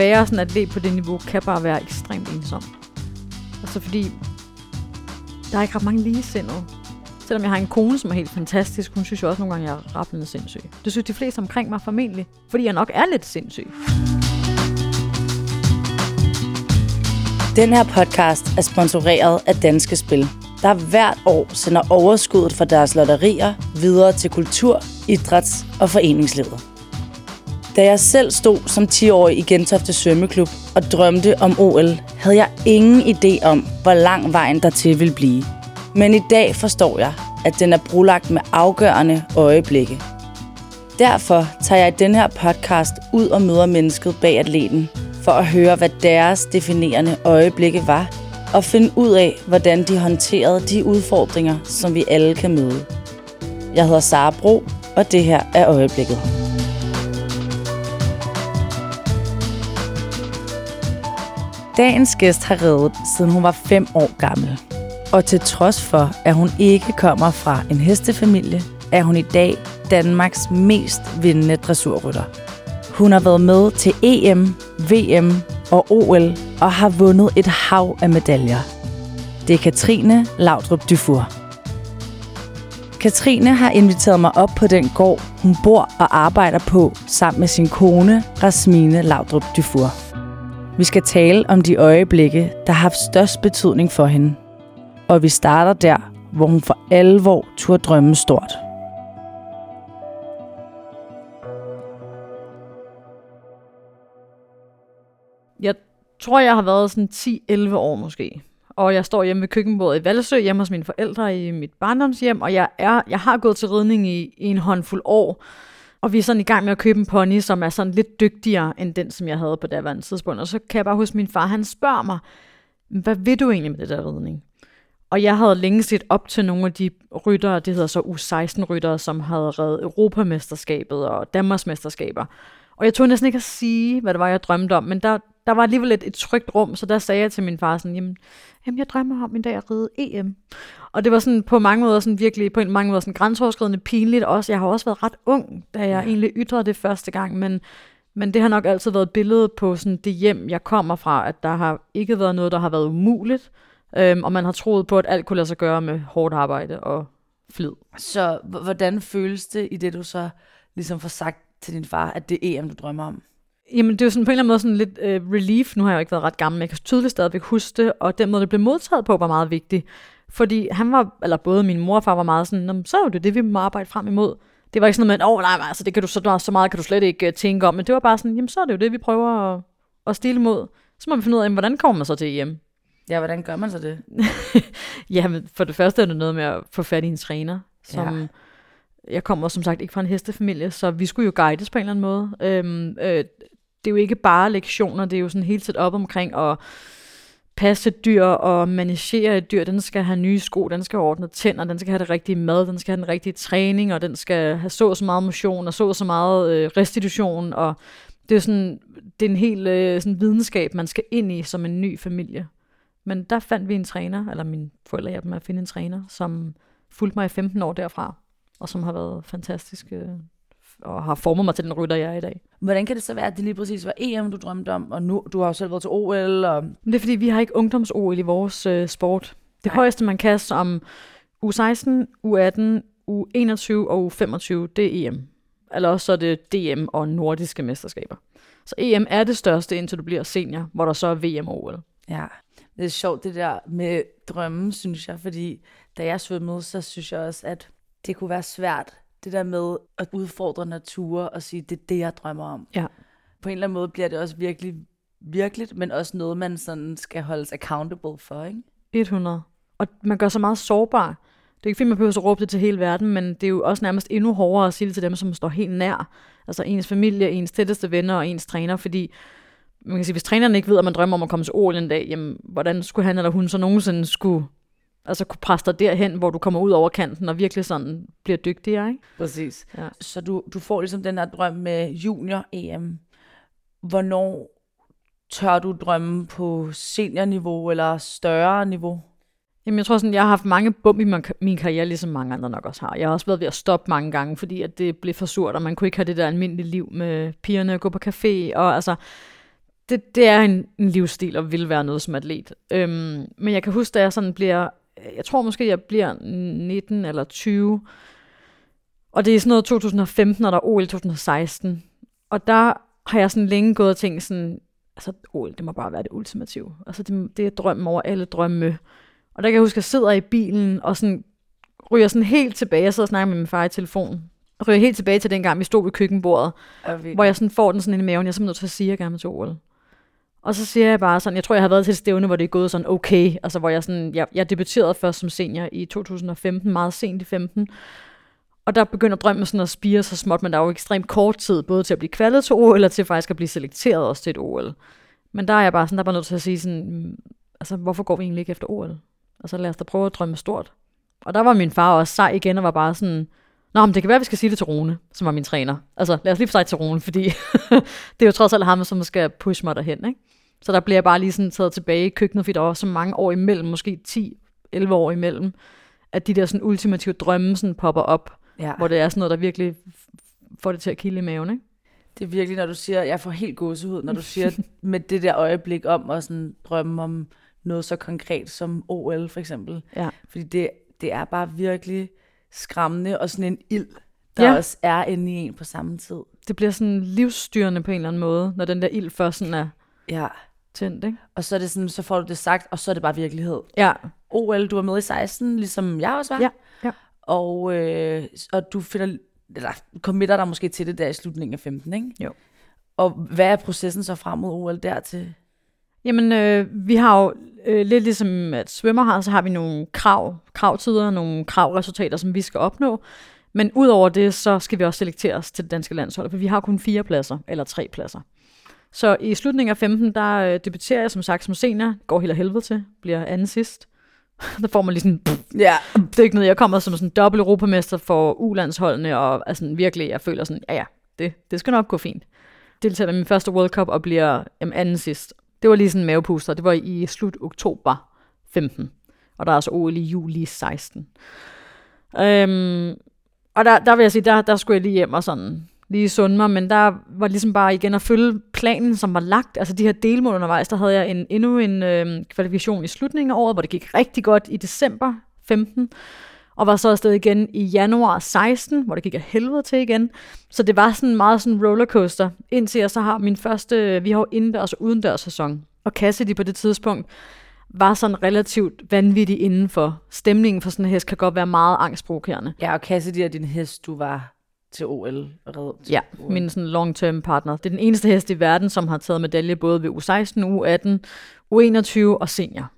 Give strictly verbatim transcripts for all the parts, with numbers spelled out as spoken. være sådan at atlet på det niveau, kan bare være ekstremt ensom. Altså fordi, der er ikke ret mange ligesindede. Selvom jeg har en kone, som er helt fantastisk, hun synes jo også nogle gange, jeg er rappelende sindssyg. Det synes de fleste omkring mig formentlig, fordi jeg nok er lidt sindssyg. Den her podcast er sponsoreret af Danske Spil, der hvert år sender overskuddet fra deres lotterier videre til kultur, idræts- og foreningslivet. Da jeg selv stod som ti-årig i Gentofte Svømmeklub og drømte om O L, havde jeg ingen idé om, hvor lang vejen dertil ville blive. Men i dag forstår jeg, at den er brolagt med afgørende øjeblikke. Derfor tager jeg i den her podcast ud og møder mennesket bag atleten, for at høre, hvad deres definerende øjeblikke var, og finde ud af, hvordan de håndterede de udfordringer, som vi alle kan møde. Jeg hedder Sara Bro, og det her er Øjeblikket. Dagens gæst har reddet, siden hun var fem år gammel. Og til trods for, at hun ikke kommer fra en hestefamilie, er hun i dag Danmarks mest vindende dressurrytter. Hun har været med til E M, V M og O L og har vundet et hav af medaljer. Det er Cathrine Laudrup-Dufour. Cathrine har inviteret mig op på den gård, hun bor og arbejder på sammen med sin kone, Rasmine Laudrup-Dufour. Vi skal tale om de øjeblikke, der har haft størst betydning for hende. Og vi starter der, hvor hun for alvor turde drømme stort. Jeg tror, jeg har været sådan ti elleve år måske. Og jeg står hjemme ved køkkenbordet i Hvalsø, hjemme hos mine forældre i mit barndomshjem, og jeg, er, jeg har gået til ridning i, i en håndfuld år. Og vi er sådan i gang med at købe en pony, som er sådan lidt dygtigere end den, som jeg havde på daværende tidspunkt. Og så kan jeg bare huske, min far han spørger mig, hvad ved du egentlig med det der ridning? Og jeg havde længe set op til nogle af de ryttere, det hedder så U seksten ryttere, som havde reddet Europamesterskabet og Danmarksmesterskaber. Og jeg tog næsten ikke at sige, hvad det var, jeg drømte om, men der, der var alligevel et, et trygt rum, så der sagde jeg til min far sådan, jamen, jamen jeg drømmer om en dag at ride E M. Og det var sådan på mange måder sådan virkelig, på mange måder sådan grænseoverskridende pinligt også. Jeg har også været ret ung, da jeg egentlig ytrede det første gang, men, men det har nok altid været et billede på sådan det hjem, jeg kommer fra, at der har ikke været noget, der har været umuligt, øhm, og man har troet på, at alt kunne lade sig gøre med hårdt arbejde og flid. Så hvordan føles det i det, du så ligesom får sagt til din far, at det er E M, du drømmer om? Jamen, det er jo sådan på en eller anden måde sådan lidt øh, relief. Nu har jeg jo ikke været ret gammel, men jeg kan tydeligt stadigvæk huske det, og den måde, det blev modtaget på, var meget vigtigt. Fordi han var, eller både min mor og far var meget sådan, så er det det, vi må arbejde frem imod. Det var ikke sådan noget med, åh oh, nej, altså, det kan du så, så meget kan du slet ikke tænke om, men det var bare sådan, jamen så er det jo det, vi prøver at, at stille mod. Så må vi finde ud af, jamen, hvordan kommer man så til E M? Ja, hvordan gør man så det? Ja, for det første er det noget med at få fat i en træner, som... Ja. Jeg kommer som sagt ikke fra en hestefamilie, så vi skulle jo guides på en eller anden måde. Øhm, øh, det er jo ikke bare lektioner, det er jo sådan hele tiden op omkring at passe et dyr og managere et dyr. Den skal have nye sko, den skal have ordnet tænder, den skal have det rigtige mad, den skal have den rigtige træning, og den skal have så så meget motion og så så meget øh, restitution. Og det er sådan det er en hel øh, sådan videnskab, man skal ind i som en ny familie. Men der fandt vi en træner, eller min forældre hjalp mig at finde en træner, som fulgte mig i femten år derfra, og som har været fantastiske, og har formet mig til den rytter, jeg er i dag. Hvordan kan det så være, at det lige præcis var E M, du drømte om, og nu, du har jo selv været til O L? Og... Det er fordi, vi har ikke ungdoms-O L i vores øh, sport. Det Nej. højeste, man kan som U seksten, U atten, U enogtyve og U femogtyve, det er E M. Eller også så er det D M og nordiske mesterskaber. Så E M er det største, indtil du bliver senior, hvor der så er V M og O L. Ja, det er sjovt det der med drømmen, synes jeg, fordi da jeg svømmede, så synes jeg også, at det kunne være svært, det der med at udfordre natur og sige, det er det, jeg drømmer om. Ja. På en eller anden måde bliver det også virkelig, virkelig, men også noget, man sådan skal holdes accountable for, ikke? hundrede. Og man gør så meget sårbar. Det er ikke fordi, man behøver så råbe det til hele verden, men det er jo også nærmest endnu hårdere at sige det til dem, som står helt nær. Altså ens familie, ens tætteste venner og ens træner, fordi man kan sige, hvis træneren ikke ved, at man drømmer om at komme til O L en dag, jamen, hvordan skulle han eller hun så nogensinde skulle... Altså kunne presse dig derhen, hvor du kommer ud over kanten og virkelig sådan bliver dygtigere, ikke? Præcis. Ja. Så du, du får ligesom den her drøm med junior-E M. Hvornår tør du drømme på seniorniveau eller større niveau? Jamen jeg tror sådan, jeg har haft mange bump i min, min karriere, ligesom mange andre nok også har. Jeg har også været ved at stoppe mange gange, fordi at det blev for surt, og man kunne ikke have det der almindelige liv med pigerne og gå på café. Og altså, det, det er en, en livsstil og vil være noget som atlet. Øhm, men jeg kan huske, da jeg sådan bliver, jeg tror måske, jeg bliver nitten eller tyve, og det er sådan noget to tusind og femten, og der er O L to tusind og seksten, og der har jeg sådan længe gået og tænkt sådan, altså O L, det må bare være det ultimative. Altså det, det er drømmen over alle drømme. Og der kan jeg huske, at jeg sidder i bilen og sådan ryger sådan helt tilbage. Jeg sidder og snakker med min far i telefonen. Og ryger helt tilbage til dengang, vi stod ved køkkenbordet. Okay. Hvor jeg sådan får den sådan i maven. Jeg er simpelthen nødt til at sige, at jeg gerne vil til O L. Og så siger jeg bare sådan, jeg tror, jeg har været til et stævne, hvor det er gået sådan okay. Altså hvor jeg sådan, jeg, jeg debuterede først som senior i to tusind og femten, meget sent i femten. Og der begynder drømmen sådan at spire så småt, men der er jo ekstremt kort tid, både til at blive kvalet til O L, eller til faktisk at blive selekteret også til et O L. Men der er jeg bare sådan, der er bare nødt til at sige sådan, altså hvorfor går vi egentlig ikke efter O L? Altså lad os da prøve at drømme stort. Og der var min far også sej igen, og var bare sådan, nå, men det kan være, vi skal sige det til Rune, som var min træner. Altså lad os lige for sig til Rune, fordi det er jo trods alt ham, som skal pushe mig derhen, ikke? Så der bliver jeg bare lige sådan taget tilbage i køkkenet, fordi der var så mange år imellem, måske ti elleve år imellem, at de der sådan ultimative drømme sådan popper op. Ja. Hvor det er sådan noget, der virkelig får det til at kilde i maven, ikke? Det er virkelig, når du siger, jeg får helt gåsehud, når du siger med det der øjeblik om at sådan drømme om noget så konkret som O L for eksempel. Ja. Fordi det, det er bare virkelig skræmmende og sådan en ild, der ja. Også er inde i en på samme tid. Det bliver sådan livsstyrende på en eller anden måde, når den der ild først sådan er ja. Tændt, ikke? Og så er det sådan, så får du det sagt, og så er det bare virkelighed. Ja. O L, du var med i seksten, ligesom jeg også var. Ja, ja. Og, øh, og du finder, eller committer dig måske til det der i slutningen af femten, ikke? Jo. Og hvad er processen så frem mod O L dertil? Jamen, øh, vi har jo øh, lidt ligesom at svømmer har, så har vi nogle krav, kravtider, nogle kravresultater, som vi skal opnå. Men udover det, så skal vi også selekteres til det danske landshold, for vi har kun fire pladser, eller tre pladser. Så i slutningen af femten, der øh, debuterer jeg som sagt som senior, går helt af helvede til, bliver anden sidst. Der får man lige sådan, pff, yeah. Det er ikke noget, jeg kommer som sådan dobbelt europamester for U-landsholdene, og altså, virkelig, jeg føler sådan, ja ja, det, det skal nok gå fint. Deltager min første World Cup og bliver jamen, anden sidst. Det var lige sådan en mavepuster, det var i slut oktober femten, og der er altså O L i juli seksten. Øhm, og der, der vil jeg sige, der, der skulle jeg lige hjem og sådan, lige sunde mig, men der var ligesom bare igen at følge planen, som var lagt. Altså de her delmål undervejs, der havde jeg en, endnu en øh, kvalifikation i slutningen af året, hvor det gik rigtig godt i december femten, og var så afsted igen i januar seksten, hvor det gik af helvede til igen. Så det var sådan meget sådan rollercoaster, indtil jeg så har min første, vi har jo indendørs og udendørs sæson, og Cassidy på det tidspunkt var sådan relativt vanvittig indenfor. Stemningen for sådan en hest kan godt være meget angstprovokerende. Ja, og Cassidy er din hest, du var til O L og ja, O L. Min sådan long-term partner. Det er den eneste hest i verden, som har taget medalje både ved U seksten, U atten, U enogtyve og senior. Wow.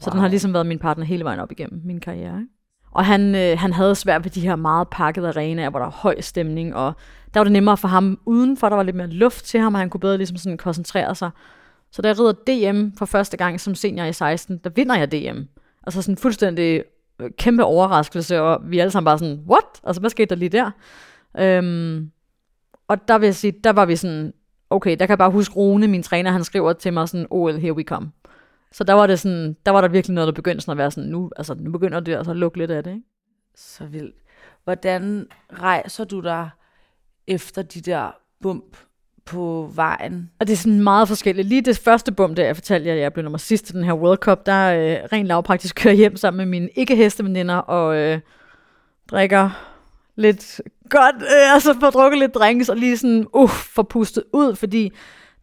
Så den har ligesom været min partner hele vejen op igennem min karriere. Og han, øh, han havde svært ved de her meget pakkede arenaer, hvor der var høj stemning, og der var det nemmere for ham udenfor, der var lidt mere luft til ham, og han kunne bedre ligesom sådan koncentrere sig. Så da jeg rider D M for første gang som senior i seksten, der vinder jeg D M. Altså sådan fuldstændig kæmpe overraskelse, og vi alle sammen bare sådan, what? Altså hvad skete der lige der? Øhm, og der vil jeg sige, der var vi sådan, okay, der kan jeg bare huske Rune, min træner, han skriver til mig sådan, O L, here we come. Så der var det sådan, der var der virkelig noget, der begyndte sådan at være sådan, nu, altså, nu begynder det altså at lukke lidt af det, ikke? Så vildt. Hvordan rejser du dig efter de der bump på vejen? Og det er sådan meget forskelligt. Lige det første bump, der jeg fortalte jer, jeg blev nummer sidst til den her World Cup, der øh, rent lavpraktisk kører hjem sammen med mine ikke-hesteveninder og øh, drikker lidt godt, øh, altså få drukket lidt drinks, og lige sådan, uh, få pustet ud, fordi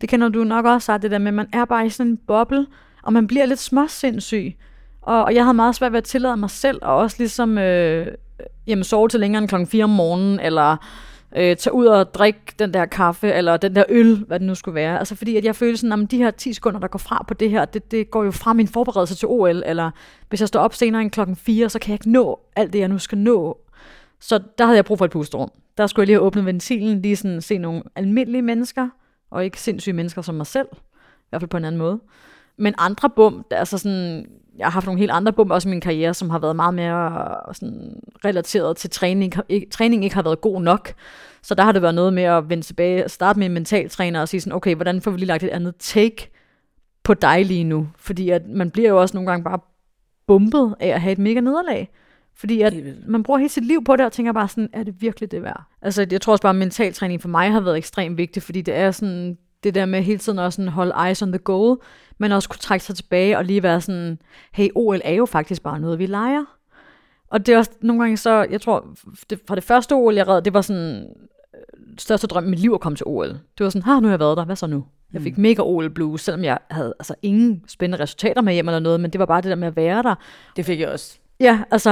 det kender du nok også, det der med, at man er bare i sådan en boble, og man bliver lidt småsindssyg, og, og jeg havde meget svært ved at tillade mig selv, og også ligesom, øh, jamen sove til længere end klokken fire om morgenen, eller øh, tage ud og drikke den der kaffe, eller den der øl, hvad det nu skulle være, altså fordi at jeg følte sådan, at de her ti sekunder, der går fra på det her, det, det går jo fra min forberedelse til O L, eller hvis jeg står op senere end klokken fire, så kan jeg ikke nå alt det, jeg nu skal nå. Så der havde jeg brug for et pusterum. Der skulle jeg lige have åbnet ventilen, lige sådan se nogle almindelige mennesker, og ikke sindssyge mennesker som mig selv, i hvert fald på en anden måde. Men andre bum, altså sådan, jeg har haft nogle helt andre bum, også i min karriere, som har været meget mere sådan, relateret til træning. Træning ikke har været god nok, så der har det været noget med at vende tilbage, og starte med en mentaltræner og sige sådan, okay, hvordan får vi lige lagt et andet take på dig lige nu? Fordi at man bliver jo også nogle gange bare bumpet af at have et mega nederlag. Fordi at man bruger hele sit liv på det, og tænker bare sådan, er det virkelig det værd? Altså, jeg tror også bare, at mentaltræning for mig har været ekstremt vigtig, fordi det er sådan, det der med hele tiden også sådan holde eyes on the goal, men også kunne trække sig tilbage og lige være sådan, hey, O L er jo faktisk bare noget, vi leger. Og det er også nogle gange så, jeg tror, det, fra det første O L, jeg redde, det var sådan, største drøm i mit liv at komme til O L. Det var sådan, ah, nu har jeg været der, hvad så nu? Jeg fik mega O L-blues, selvom jeg havde altså ingen spændende resultater med hjem eller noget, men det var bare det der med at være der. Det fik jeg også. Ja, altså,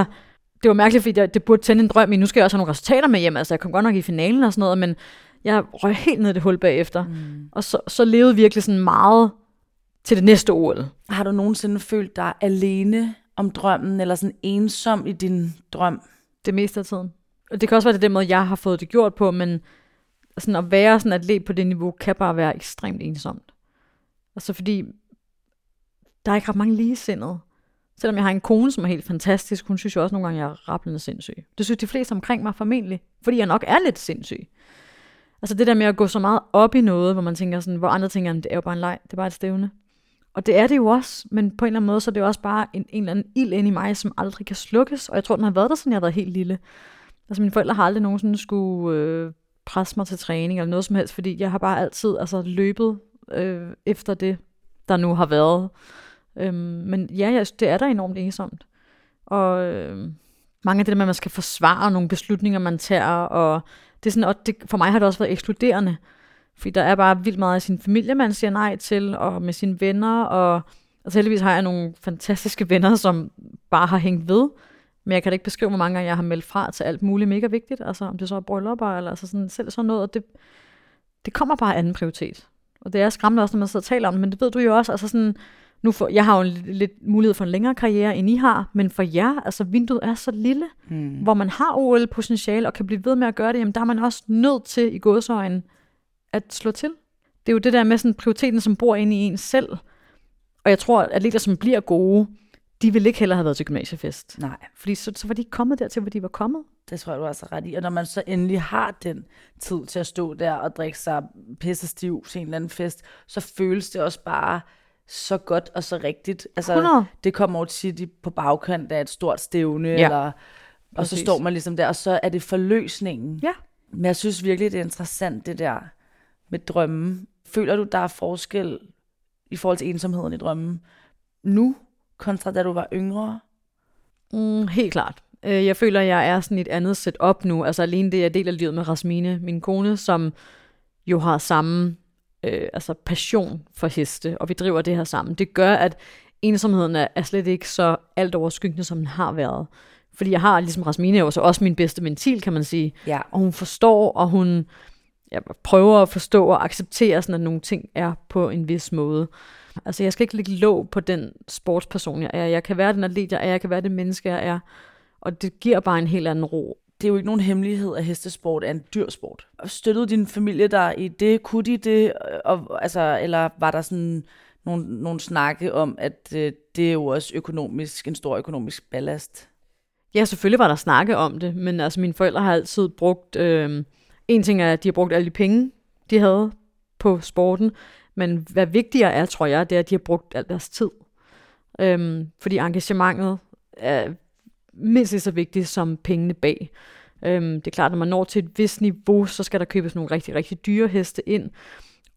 det var mærkeligt, fordi jeg, det burde tænde en drøm i, nu skal jeg også have nogle resultater med hjem, altså jeg kom godt nok i finalen og sådan noget, men jeg røg helt ned i det hul bagefter, mm. og så, så levede virkelig sådan meget til det næste O L. Har du nogensinde følt dig alene om drømmen, eller sådan ensom i din drøm? Det meste af tiden. Og det kan også være det der måde, jeg har fået det gjort på, men sådan at være sådan atlet på det niveau, kan bare være ekstremt ensomt. Altså fordi, der er ikke ret mange ligesindede. Selvom jeg har en kone, som er helt fantastisk, hun synes jo også nogle gange, jeg er rablende sindssyg. Det synes de fleste omkring mig formentlig, fordi jeg nok er lidt sindssyg. Altså det der med at gå så meget op i noget, hvor man tænker sådan, hvor andre tænker, det er jo bare en leg, det er bare et stævne. Og det er det jo også, men på en eller anden måde, så er det jo også bare en, en eller anden ild inde i mig, som aldrig kan slukkes. Og jeg tror, den har været der, sådan jeg har været helt lille. Altså mine forældre har aldrig nogensinde skulle øh, presse mig til træning eller noget som helst, fordi jeg har bare altid altså, løbet øh, efter det, der nu har været. Øhm, men ja, jeg, det er da enormt ensomt. Og øh, mange af det der med, at man skal forsvare nogle beslutninger, man tager, og det er sådan, og det, for mig har det også været ekskluderende. Fordi der er bare vildt meget af sin familie, man siger nej til, og med sine venner, og altså heldigvis har jeg nogle fantastiske venner, som bare har hængt ved. Men jeg kan da ikke beskrive, hvor mange gange jeg har meldt fra til alt muligt mega vigtigt. Altså om det så er bryllupper, eller altså sådan, selv sådan noget. Og det, det kommer bare anden prioritet. Og det er skræmmende også, når man sidder og taler om det, men det ved du jo også. Altså sådan, nu for, jeg har jo en, lidt mulighed for en længere karriere, end I har, men for jer, altså vinduet er så lille, mm. hvor man har O L-potentiale og kan blive ved med at gøre det, jamen der er man også nødt til i gåseøjne at slå til. Det er jo det der med sådan prioriteten, som bor inde i en selv. Og jeg tror, at atleter, som bliver gode, de ville ikke heller have været til gymnasiefest. Nej. Fordi så, så var de ikke kommet dertil, hvor de var kommet. Det tror jeg, du har så ret i. Og når man så endelig har den tid til at stå der og drikke sig pissestiv til en eller anden fest, så føles det også bare så godt og så rigtigt. Altså, hundrede det kommer jo tit på bagkant af et stort stævne, ja. Eller, og præcis. Så står man ligesom der, og så er det forløsningen. Ja. Men jeg synes virkelig, det er interessant, det der med drømmen. Føler du, der er forskel i forhold til ensomheden i drømmen nu, kontra da du var yngre? Mm, helt klart. Jeg føler, jeg er sådan et andet setup nu. Altså alene det, jeg deler livet med Rasmine, min kone, som jo har samme øh, altså passion for heste, og vi driver det her sammen. Det gør, at ensomheden er slet ikke så alt overskyggende, som den har været. Fordi jeg har, ligesom Rasmine, jo så også min bedste ventil, kan man sige. Ja. Og hun forstår, og hun jeg prøver at forstå og acceptere, sådan, at nogle ting er på en vis måde. Altså, jeg skal ikke lægge låg på den sportsperson, jeg er. Jeg kan være den atlet, jeg er. Jeg kan være det menneske, jeg er. Og det giver bare en helt anden ro. Det er jo ikke nogen hemmelighed, at hestesport er en dyr sport. Støttede din familie der i det? Kunne de det? Og, altså, eller var der sådan nogle, nogle snakke om, at øh, det er jo også økonomisk, en stor økonomisk ballast? Ja, selvfølgelig var der snakke om det. Men altså, mine forældre har altid brugt... Øh, En ting er, at de har brugt alle de penge, de havde på sporten, men hvad vigtigere er, tror jeg, det er, at de har brugt al deres tid. Øhm, fordi engagementet er mindst lige så vigtigt som pengene bag. Øhm, det er klart, når man når til et vist niveau, så skal der købes nogle rigtig, rigtig dyre heste ind.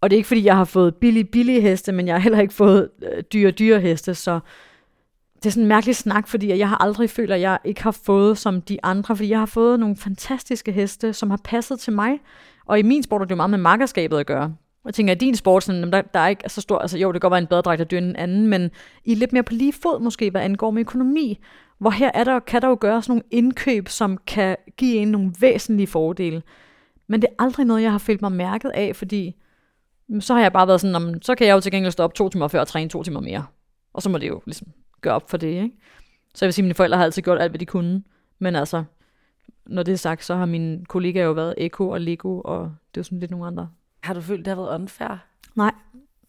Og det er ikke, fordi jeg har fået billige, billige heste, men jeg har heller ikke fået øh, dyre, dyre heste, så... Det er sådan en mærkelig snak, fordi jeg har aldrig følt, at jeg ikke har fået som de andre, fordi jeg har fået nogle fantastiske heste, som har passet til mig. Og i min sport er det jo meget med makkerskabet at gøre. Jeg tænker, at din sport, sådan, der, der er ikke så stor, altså jo, det kan godt være en bedre dragt at dyr end en anden, men I er lidt mere på lige fod måske, hvad angår med økonomi. Hvor her er der, kan der jo gøres nogle indkøb, som kan give en nogle væsentlige fordele. Men det er aldrig noget, jeg har følt mig mærket af, fordi så har jeg bare været sådan, så kan jeg jo til gengæld stå op to timer før og træne to timer mere. Og så må det jo ligesom gør op for det, ikke? Så jeg vil sige, at mine forældre har altid gjort alt, hvad de kunne. Men altså, når det er sagt, så har mine kollegaer jo været Eko og Lego, og det er jo sådan lidt nogle andre. Har du følt, det har været unfair? Nej.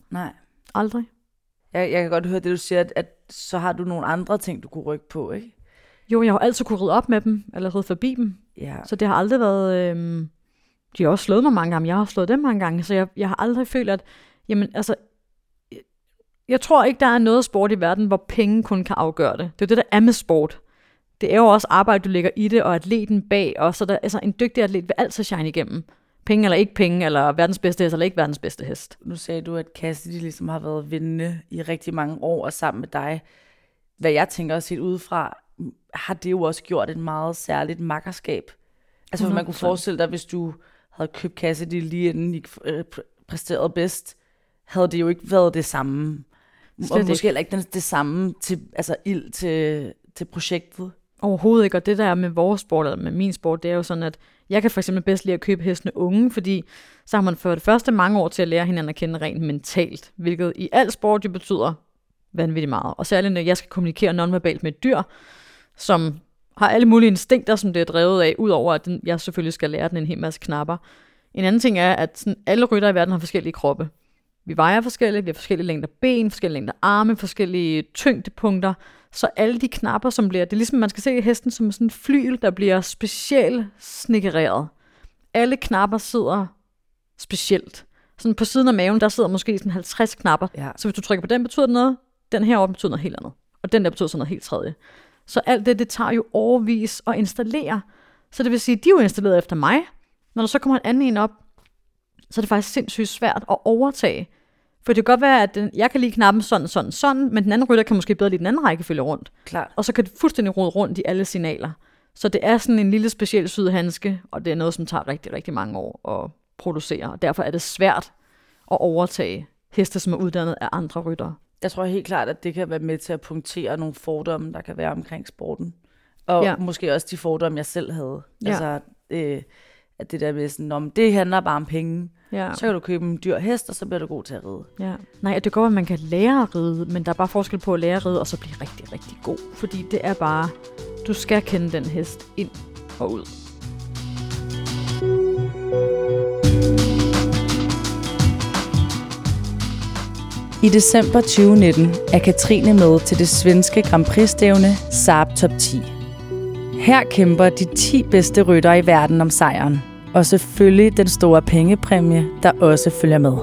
Nej. Aldrig. Jeg, jeg kan godt høre det, du siger, at, at så har du nogle andre ting, du kunne rykke på, ikke? Jo, jeg har altid kunne rydde op med dem, eller rydde forbi dem. Ja. Så det har aldrig været... Øh... De har også slået mig mange gange, jeg har slået dem mange gange, så jeg, jeg har aldrig følt, at... Jamen, altså... Jeg tror ikke, der er noget sport i verden, hvor penge kun kan afgøre det. Det er jo det, der er med sport. Det er jo også arbejde, du lægger i det, og atleten bag. Og så der, altså, en dygtig atlet vil altid shine igennem. Penge eller ikke penge, eller verdens bedste hest, eller ikke verdens bedste hest. Nu sagde du, at Cassidy ligesom har været vindende i rigtig mange år, og sammen med dig, hvad jeg tænker også set udefra, har det jo også gjort et meget særligt makkerskab. Altså, man kunne forestille dig, hvis du havde købt Cassidy lige inden I præsterede bedst, havde det jo ikke været det samme. Slet og måske ikke. Heller ikke det samme til, altså ild til, til projektet. Overhovedet ikke, og det der er med vores sport, eller med min sport, det er jo sådan, at jeg kan for eksempel bedst lide at købe hestene unge, fordi så har man for det første mange år til at lære hinanden at kende rent mentalt, hvilket i al sport jo betyder vanvittigt meget. Og særligt når jeg skal kommunikere nonverbalt med et dyr, som har alle mulige instinkter, som det er drevet af, udover at den, jeg selvfølgelig skal lære den en hel masse knapper. En anden ting er, at sådan, alle rytter i verden har forskellige kroppe. Vi vejer forskellige, vi har forskellige længder ben, forskellige længder arme, forskellige tyngdepunkter. Så alle de knapper, som bliver... Det er ligesom, man skal se hesten som sådan en flyl, der bliver specielt snikkereret. Alle knapper sidder specielt. Sådan på siden af maven, der sidder måske sådan halvtreds knapper. Ja. Så hvis du trykker på den, betyder det noget. Den heroppe betyder noget helt andet. Og den der betyder sådan noget helt tredje. Så alt det, det tager jo overvis at installere. Så det vil sige, at de er jo installeret efter mig. Når der så kommer en anden en op, så er det faktisk sindssygt svært at overtage. For det kan godt være, at den, jeg kan lide knappen sådan, sådan, sådan, men den anden rytter kan måske bedre lide den anden rækkefølge rundt. Klart. Og så kan det fuldstændig rode rundt i alle signaler. Så det er sådan en lille speciel sydhandske, og det er noget, som tager rigtig, rigtig mange år at producere. Og derfor er det svært at overtage heste, som er uddannet af andre ryttere. Jeg tror helt klart, at det kan være med til at punktere nogle fordomme, der kan være omkring sporten. Og ja. Måske også de fordomme, jeg selv havde. Ja. Altså, øh, at det der med sådan, om det handler bare om penge. Ja. Så kan du købe en dyr hest, og så bliver du god til at ride. Ja. Nej, det går, at man kan lære at ride, men der er bare forskel på at lære at ride, og så blive rigtig, rigtig god. Fordi det er bare, du skal kende den hest ind og ud. I december tyve nitten er Cathrine med til det svenske Grand Prix-stævne Saab Top ti. Her kæmper de ti bedste ryttere i verden om sejren. Og selvfølgelig den store pengepræmie, der også følger med.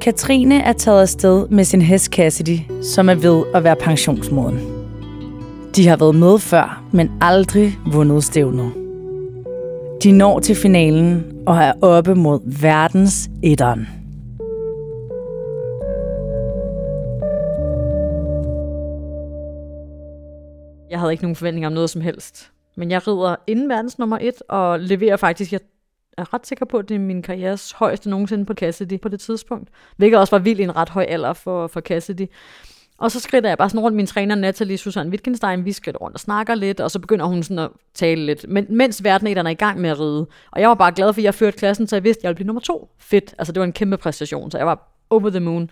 Cathrine er taget afsted med sin hest Cassidy, som er ved at være pensionsmoden. De har været med før, men aldrig vundet stævnet. De når til finalen og er oppe mod verdens etteren. Jeg havde ikke nogen forventninger om noget som helst. Men jeg rider inden verdens nummer et, og leverer faktisk, jeg er ret sikker på, at det er min karrieres højeste nogensinde på Cassidy på det tidspunkt. Hvilket også var vildt en ret høj alder for, for Cassidy. Og så skridter jeg bare sådan rundt, min træner Natalie Susanne Wittgenstein, vi skridter rundt og snakker lidt, og så begynder hun sådan at tale lidt, men, mens verdenætterne er i gang med at ride. Og jeg var bare glad for, at jeg førte klassen, så jeg vidste, at jeg ville blive nummer to. Fedt, altså det var en kæmpe præstation, så jeg var over the moon.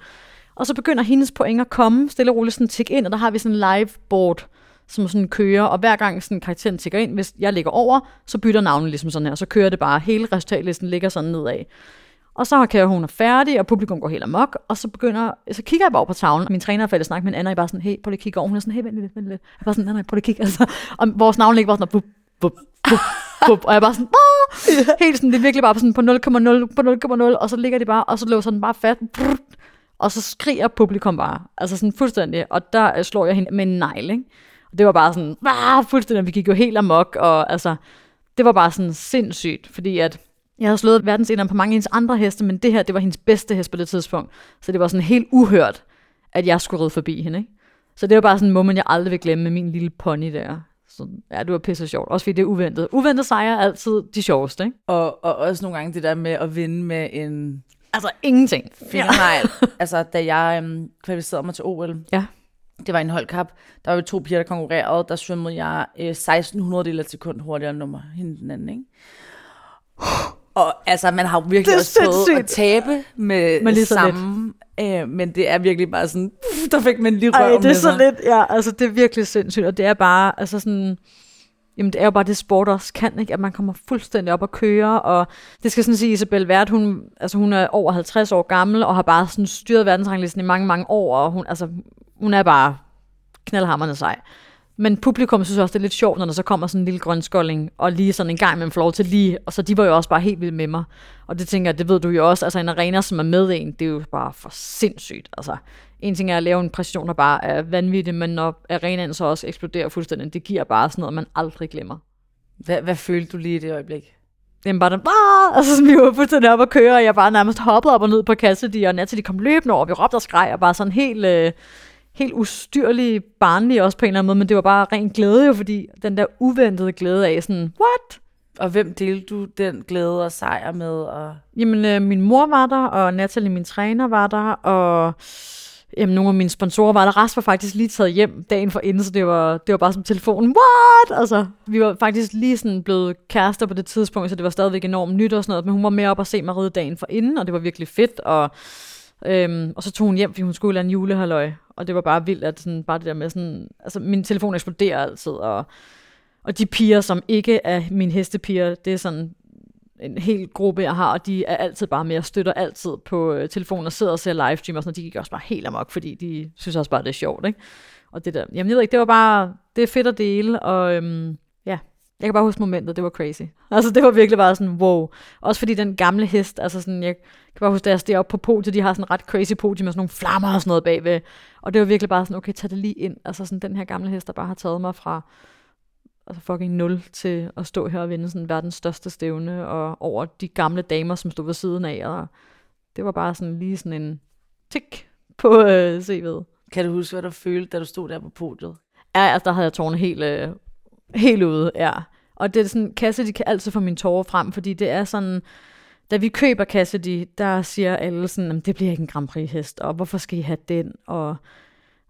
Og så begynder hendes point at komme, stille og roligt sådan tikke ind, og der har vi sådan en live board, som sådan kører, og hver gang sådan karakteren tikker ind, hvis jeg ligger over, så bytter navnet ligesom sådan her, så kører det bare, hele resultatlisten ligger sådan nedad. Og så har Kaja Huner færdig, og publikum går helt amok, og så begynder, så kigger jeg bare over på tavlen, og min træner falder snakke med en anden, og bare sådan, hey, prøv lige at kigge over, hun er sådan, hey, vent lidt, vent lidt, jeg bare sådan, nej, nej, prøv lige at kigge, altså, og vores navn ligger bare sådan, bup, bup, bup, bup, og jeg bare sådan, Aah! Helt sådan, det er virkelig bare sådan på nul komma nul, på nul komma nul, og så ligger det bare, og så løber sådan bare fat, brrr, og så skriger publikum bare, altså sådan fuldstændig, og der slår jeg hende med en negl, ikke? Det var bare sådan, ah, fuldstændig, vi gik jo helt amok, og altså, det var bare sådan sindssygt, fordi at jeg havde slået verdensinderen på mange af hendes andre heste, men det her, det var hendes bedste hest på det tidspunkt, så det var sådan helt uhørt, at jeg skulle ride forbi hende, ikke? Så det var bare sådan en moment, jeg aldrig vil glemme med min lille pony der. Så ja, det var pisse sjovt, også fordi det er uventet. Uventet sejre er altid de sjoveste, ikke? Og, og også nogle gange det der med at vinde med en... Altså ingenting. Fingernegl. Ja. Altså, da jeg øhm, kvalificerede mig til O L... Ja. Det var en holdkap. Der var jo to piger, der konkurrerede. Der svømmede jeg øh, seksten hundrede del af et sekund hurtigere nummer hende den anden, ikke? Og altså, man har virkelig også prøvet at tabe med det samme. Øh, men det er virkelig bare sådan, pff, der fik man lige røven. Ej, det er så lidt, ja. Altså, det er virkelig sindssygt. Og det er bare, altså sådan... Jamen, det er jo bare det, sport også kan, ikke? At man kommer fuldstændig op og kører, og det skal sådan sige, Isabell Werth, hun, altså, hun er over halvtreds år gammel, og har bare sådan styret verdensranglisten i mange, mange år, og hun, altså, hun er bare knaldhamrende sej. Men publikum synes også, det er lidt sjovt, når der så kommer sådan en lille grønskolding, og lige sådan en gang med en flov til lige, og så de var jo også bare helt vildt med mig. Og det tænker jeg, det ved du jo også, altså en arena, som er med en, det er jo bare for sindssygt. Altså, en ting er at lave en præstation, der bare er vanvittig, men når arenaen så også eksploderer fuldstændig, det giver bare sådan noget, man aldrig glemmer. Hvad, hvad følte du lige i det øjeblik? Jamen bare den, bah! Og så vi var fuldstændig op og køre, og jeg bare nærmest hoppede op og ned på Cassidy, og Nathalie kom løbende over, og vi råbte og skreg, og bare sådan helt, øh, helt ustyrlig, barnlig også på en eller anden måde, men det var bare ren glæde jo, fordi den der uventede glæde af sådan, what? Og hvem delte du den glæde og sejr med? Og... Jamen, øh, min mor var der, og Nathalie, min træner, var der, og jamen, nogle af mine sponsorer var der. Rest var faktisk lige taget hjem dagen for inden, så det var, det var bare som telefonen, what? Altså, vi var faktisk lige sådan blevet kærester på det tidspunkt, så det var stadigvæk enormt nyt og sådan noget, men hun var med op og se mig ride dagen for inden, og det var virkelig fedt, og, øhm, og så tog hun hjem, fordi hun skulle lave en julehalløj, og det var bare vildt, at sådan, bare det der med sådan, altså, min telefon eksploderer altid, og Og de piger, som ikke er mine hestepiger, det er sådan en hel gruppe, jeg har, og de er altid bare med og støtter altid på telefonen og sidder og ser livestream og sådan noget. De gik også bare helt amok, fordi de synes også bare, det er sjovt, ikke? Og det der, jamen jeg ved ikke, det var bare, det er fedt at dele, og øhm, ja, jeg kan bare huske momentet, det var crazy. Altså det var virkelig bare sådan, wow. Også fordi den gamle hest, altså sådan, jeg kan bare huske, da jeg steg op på podiet, de har sådan ret crazy podium med sådan nogle flammer og sådan noget bagved, og det var virkelig bare sådan, okay, tag det lige ind, altså sådan den her gamle hest, der bare har taget mig fra altså fucking nul til at stå her og vinde sådan verdens største stævne, og over de gamle damer, som stod ved siden af, og det var bare sådan lige sådan en tik på øh, C V'et. Kan du huske, hvad du følte, da du stod der på podiet? Ja, altså der havde jeg tårne helt, øh, helt ude, ja. Og det er sådan, Cassidy kan altid få mine tårer frem, fordi det er sådan, da vi køber Cassidy, der siger alle sådan, det bliver ikke en Grand Prix-hest, og hvorfor skal I have den, og...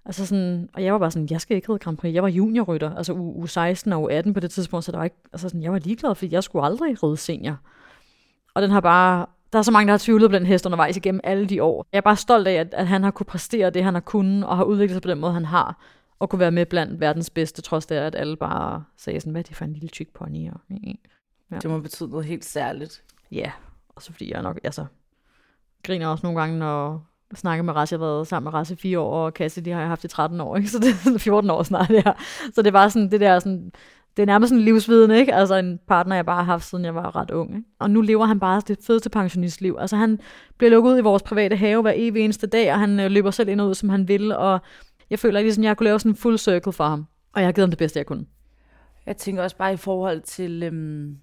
Altså sådan, og jeg var bare sådan, jeg skal ikke hedde Grand Prix. Jeg var juniorrytter, altså U seksten og U atten på det tidspunkt, så der var ikke, altså sådan, jeg var ligeglad, fordi jeg skulle aldrig ride senior. Og den har bare, der er så mange, der har tvivlet på den hest undervejs igennem alle de år. Jeg er bare stolt af, at, at han har kunne præstere det, han har kunnet, og har udviklet sig på den måde, han har, og kunne være med blandt verdens bedste, trods det, at alle bare sagde sådan, hvad er det for en lille tyk pony? Og... Ja. Det må betyde noget helt særligt. Ja, og så fordi jeg nok, altså, griner også nogle gange, når... Jeg snakker med Rasmus, jeg har været sammen med Rasmus i fire år, og Cassidy har jeg haft i tretten år, ikke? Så det er fjorten år snart, det her. Så det var sådan, det der sådan, det er nærmest sådan en livsviden, ikke? Altså en partner, jeg bare har haft, siden jeg var ret ung, ikke? Og nu lever han bare det fedeste pensionistliv. Altså han bliver lukket ud i vores private have hver evig eneste dag, og han løber selv ind og ud, som han vil, og jeg føler ligesom, jeg kunne lave sådan en full circle for ham, og jeg har givet ham det bedste, jeg kunne. Jeg tænker også bare i forhold til øhm,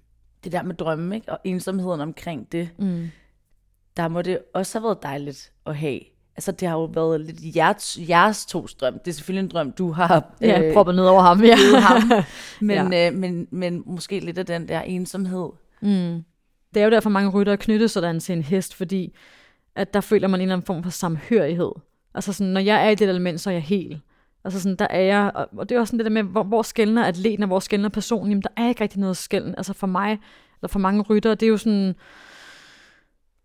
det der med drømme, ikke? Og ensomheden omkring det. Mm. Der må det også have været dejligt at have. Altså, det har jo været lidt jeres, jeres tos drøm. Det er selvfølgelig en drøm, du har... Ja, øh, proppet ned over ham, ja. ham. Men, ja. Øh, men, men måske lidt af den der ensomhed. Mm. Det er jo derfor mange ryttere knyttes sådan til en hest, fordi at der føler man en eller anden form for samhørighed. Altså sådan, når jeg er i det element, så er jeg hel. Altså sådan, der er jeg... Og det er også sådan det der med, hvor, hvor skældner atleten, og hvor skældner personen. Jamen, der er ikke rigtig noget skælden. Altså for mig, eller for mange ryttere, det er jo sådan...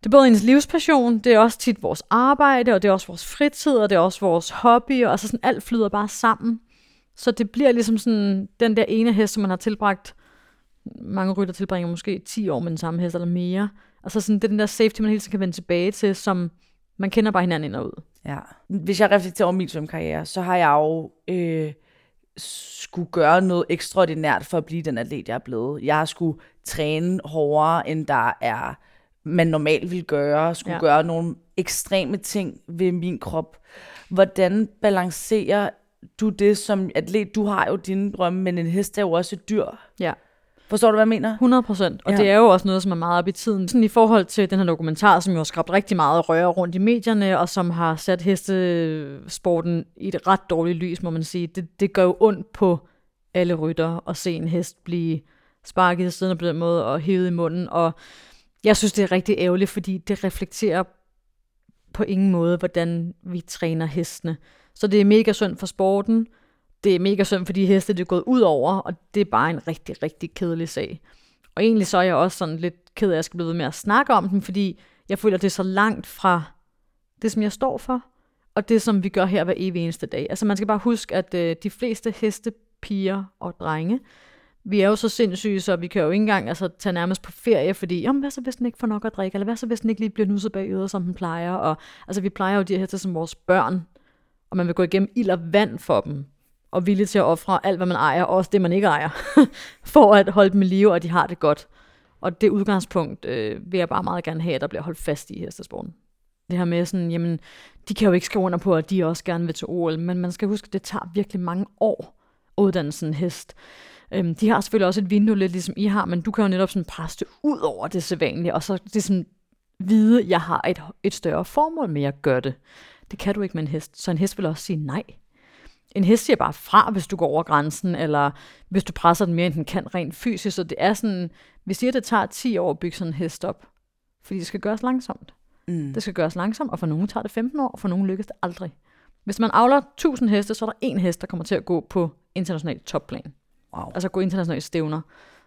Det er både ens livspassion, det er også tit vores arbejde, og det er også vores fritid, og det er også vores hobby, og altså sådan alt flyder bare sammen. Så det bliver ligesom sådan den der ene hest, som man har tilbragt, mange rytter tilbringer måske ti år med den samme hest eller mere. Altså sådan det er den der safety, man hele tiden kan vende tilbage til, som man kender bare hinanden ind og ud. Ja. Hvis jeg reflekterer over min svømmekarriere, så har jeg jo øh, skulle gøre noget ekstraordinært for at blive den atlet, jeg er blevet. Jeg har skulle træne hårdere, end der er... man normalt ville gøre, skulle ja. gøre nogle ekstreme ting ved min krop. Hvordan balancerer du det som atlet? Du har jo dine drømme, men en hest er jo også et dyr. Ja. Forstår du, hvad jeg mener? hundrede procent. Og ja. Det er jo også noget, som er meget op i tiden. Sådan i forhold til den her dokumentar, som jo har skabt rigtig meget røre rundt i medierne, og som har sat hestesporten i et ret dårligt lys, må man sige. Det, det gør jo ondt på alle ryttere at se en hest blive sparket i siden på den måde, og hævet i munden, og jeg synes, det er rigtig ærgerligt, fordi det reflekterer på ingen måde, hvordan vi træner hestene. Så det er mega synd for sporten. Det er mega synd for de heste, det er gået ud over, og det er bare en rigtig, rigtig kedelig sag. Og egentlig så er jeg også sådan lidt ked af, at jeg skal blive ved med at snakke om den, fordi jeg føler, det er så langt fra det, som jeg står for, og det, som vi gør her hver evig eneste dag. Altså man skal bare huske, at øh, de fleste hestepiger og drenge, vi er jo så sindssyge, så vi kan jo ikke engang altså, tage nærmest på ferie, fordi hvad så hvis den ikke får nok at drikke, eller hvad så hvis den ikke lige bliver nusset bag øret, som den plejer. Og, altså vi plejer jo de her heste som vores børn, og man vil gå igennem ild og vand for dem, og villig til at ofre alt, hvad man ejer, og også det, man ikke ejer, for at holde dem i live, og de har det godt. Og det udgangspunkt øh, vil jeg bare meget gerne have, at der bliver holdt fast i hestesporten. Det her med sådan, jamen, de kan jo ikke skrive under på, at de også gerne vil til O L, men man skal huske, at det tager virkelig mange år og uddanne sådan en hest. Øhm, de har selvfølgelig også et vindue, lidt ligesom I har, men du kan jo netop sådan presse det ud over det sædvanlige, og så det sådan vide, at jeg har et, et større formål med at gøre det. Det kan du ikke med en hest, så en hest vil også sige nej. En hest siger bare fra, hvis du går over grænsen, eller hvis du presser den mere, end den kan rent fysisk. Så det er sådan, vi siger, at det tager ti år at bygge sådan en hest op, fordi det skal gøres langsomt. Mm. Det skal gøres langsomt, og for nogen tager det femten år, og for nogen lykkes det aldrig. Hvis man avler tusind heste, så er der én hest, der kommer til at gå på international topplan. Wow. Altså gå internationalt stævner.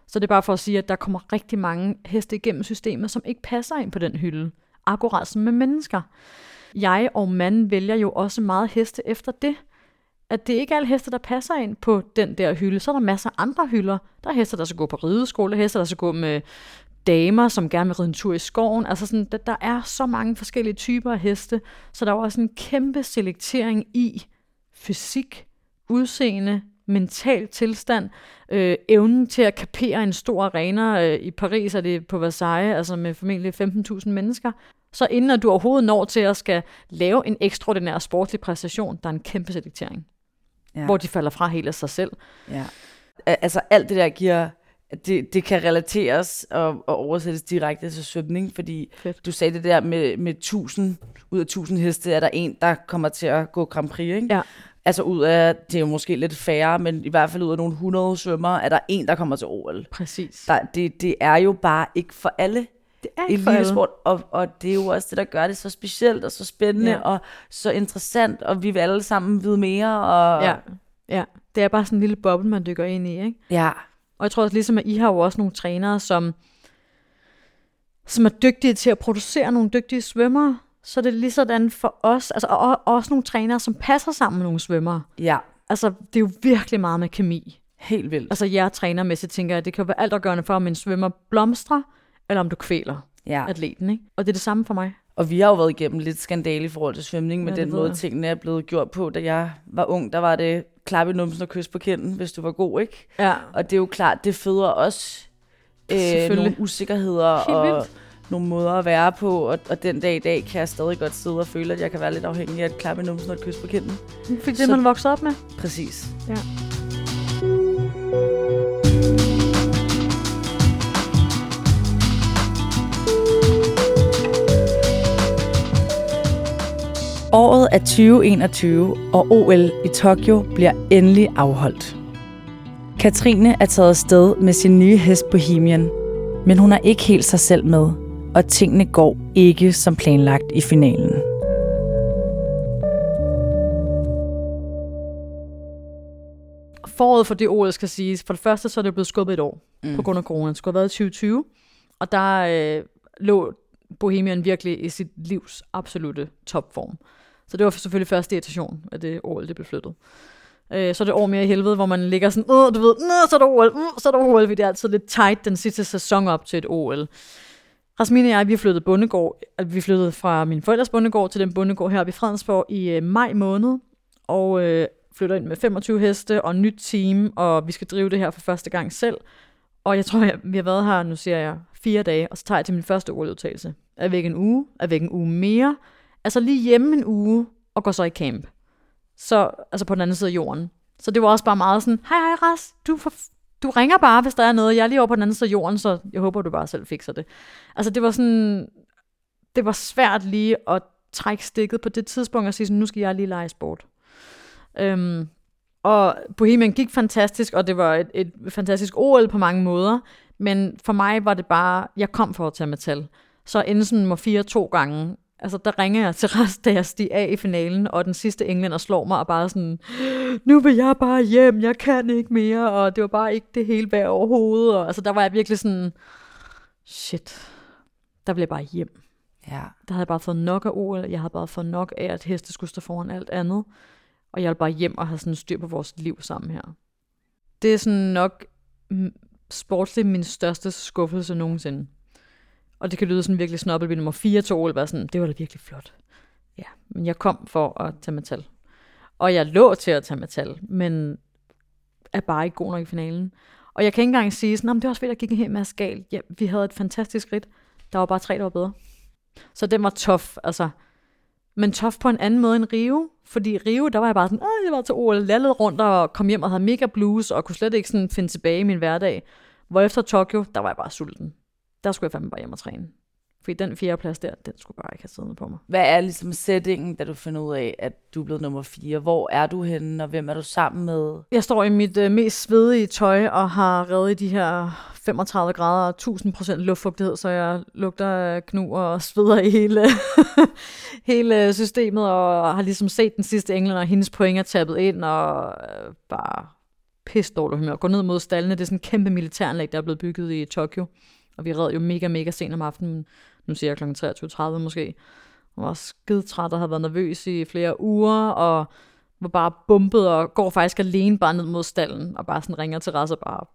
Så det er bare for at sige, at der kommer rigtig mange heste igennem systemet, som ikke passer ind på den hylde. Akkurat som med mennesker. Jeg og manden vælger jo også meget heste efter det. At det ikke er alle heste, der passer ind på den der hylde. Så er der masser af andre hylder. Der er hester, der skal gå på rideskole, hester, der skal gå med damer, som gerne vil ride en tur i skoven. Altså sådan, der, der er så mange forskellige typer af heste, så der er også en kæmpe selektering i fysik, udseende, mental tilstand, øh, evnen til at kapere en stor arena. Øh, I Paris er det på Versailles, altså med formentlig femten tusind mennesker. Så inden at du overhovedet når til at skal lave en ekstraordinær sportlig præstation, der er en kæmpe selektering, ja. Hvor de falder fra helt af sig selv. Ja. Altså alt det der giver... Det, det kan relateres og, og oversættes direkte til svømning, fordi fedt. Du sagde det der med, med tusind, ud af tusind heste er der en, der kommer til at gå Grand Prix, ikke? Ja. Altså ud af, det er jo måske lidt færre, men i hvert fald ud af nogle hundrede svømmere, er der en, der kommer til O L. Præcis. Der, det, det er jo bare ikke for alle. Det er ikke for alle. Sport, og, og det er jo også det, der gør det så specielt og så spændende, ja. Og så interessant, og vi vil alle sammen vide mere. Og... Ja. Ja, det er bare sådan en lille boble, man dykker ind i, ikke? Ja. Og jeg tror også ligesom, at I har jo også nogle trænere, som, som er dygtige til at producere nogle dygtige svømmere. Så det er lige sådan for os, altså, og også nogle trænere, som passer sammen med nogle svømmere. Ja. Altså, det er jo virkelig meget med kemi. Helt vildt. Altså, jeg trænermæssigt tænker jeg, det kan jo være altafgørende for, om en svømmer blomstrer, eller om du kvæler ja. Atleten, ikke? Og det er det samme for mig. Og vi har jo været igennem lidt skandale i forhold til svømning, med ja, den måde, tingene er blevet gjort på. Da jeg var ung, der var det... klap i numsen og kys på kinden, hvis du var god, ikke? Ja. Og det er jo klart, det føder også øh, nogle usikkerheder og nogle måder at være på, og, og den dag i dag kan jeg stadig godt sidde og føle, at jeg kan være lidt afhængig af at klap i numsen og et kys på kinden. Fordi det, så, man vokser op med. Præcis. Ja. Året er tyve enogtyve, og O L i Tokyo bliver endelig afholdt. Cathrine er taget afsted med sin nye hest Bohemian, men hun er ikke helt sig selv med, og tingene går ikke som planlagt i finalen. Foråret for det O L skal siges, for det første så er det blevet skubbet et år mm. på grund af corona. Det skulle have været tyve tyve, og der øh, lå Bohemian virkelig i sit livs absolute topform. Så det var selvfølgelig første irritation, at det O L det blev flyttet. Øh, så er det år mere i helvede, hvor man ligger sådan, åh, du ved, så er det O L, uh, så er det O L, vi er altid lidt tight den sidste sæson op til et O L. Rasmine og jeg, vi har flyttet bondegård, vi flyttede fra min forældres bondegård til den bondegård heroppe i Fredensborg i øh, maj måned, og øh, flytter ind med femogtyve heste og nyt team, og vi skal drive det her for første gang selv. Og jeg tror, jeg, vi har været her, nu siger jeg, fire dage, og så tager jeg til min første O L-udtagelse. Er væk en uge, er væk en uge mere. Altså lige hjemme en uge, og går så i camp. Så, altså på den anden side af jorden. Så det var også bare meget sådan, hej hej Ras, du, du ringer bare, hvis der er noget. Jeg er lige over på den anden side af jorden, så jeg håber, du bare selv fikser det. Altså det var sådan, det var svært lige at trække stikket på det tidspunkt, og sige sådan, nu skal jeg lige lege sport. Øhm, og Bohemian gik fantastisk, og det var et, et fantastisk O L på mange måder. Men for mig var det bare, jeg kom for at tage metal. Så inden sådan må fire to gange, altså der ringer jeg til Ras, da jeg stiger af i finalen, og den sidste englænder slår mig og bare sådan, nu vil jeg bare hjem, jeg kan ikke mere, og det var bare ikke det hele værd overhovedet. Og, altså der var jeg virkelig sådan, shit, der blev jeg bare hjem. Ja. Der havde jeg bare fået nok af O L, jeg havde bare fået nok af, at heste skulle stå foran alt andet, og jeg ville bare hjem og have sådan styr på vores liv sammen her. Det er sådan nok... sportsligt min største skuffelse nogensinde. Og det kan lyde sådan virkelig snobbet, ved nummer fire til O L var sådan, det var da virkelig flot. Ja, men jeg kom for at tage metal. Og jeg lå til at tage metal, men er bare ikke god nok i finalen. Og jeg kan ikke engang sige sådan, det var også fedt, at jeg gik en hel masse galt. Ja, vi havde et fantastisk ridt. Der var bare tre, der var bedre. Så den var tough, altså. Men tough på en anden måde end Rio. Fordi Rio, der var jeg bare sådan, jeg var til O L, lallede rundt og kom hjem og havde mega blues, og kunne slet ikke sådan finde tilbage i min hverdag. Hvor efter Tokyo, der var jeg bare sulten. Der skulle jeg fandme bare hjem og træne. Fordi den fjerde plads der, den skulle bare ikke have siddende på mig. Hvad er ligesom settingen, da du finder ud af, at du er blevet nummer fire? Hvor er du henne, og hvem er du sammen med? Jeg står i mit øh, mest svedige tøj, og har reddet i de her femogtredive grader og tusind procent luftfugtighed, så jeg lugter knu og sveder i hele, hele systemet, og har ligesom set den sidste englænder, og hendes point er tappet ind, og øh, bare pisse dårlig humør. Gå ned mod stallene, det er sådan en kæmpe militæranlæg, der er blevet bygget i Tokyo. Og vi red jo mega, mega sent om aftenen. Nu siger jeg klokken treogtyve tredive måske. Jeg var skidtræt og havde været nervøs i flere uger, og var bare bumpet og går faktisk alene bare ned mod stallen, og bare sådan ringer til Ras og bare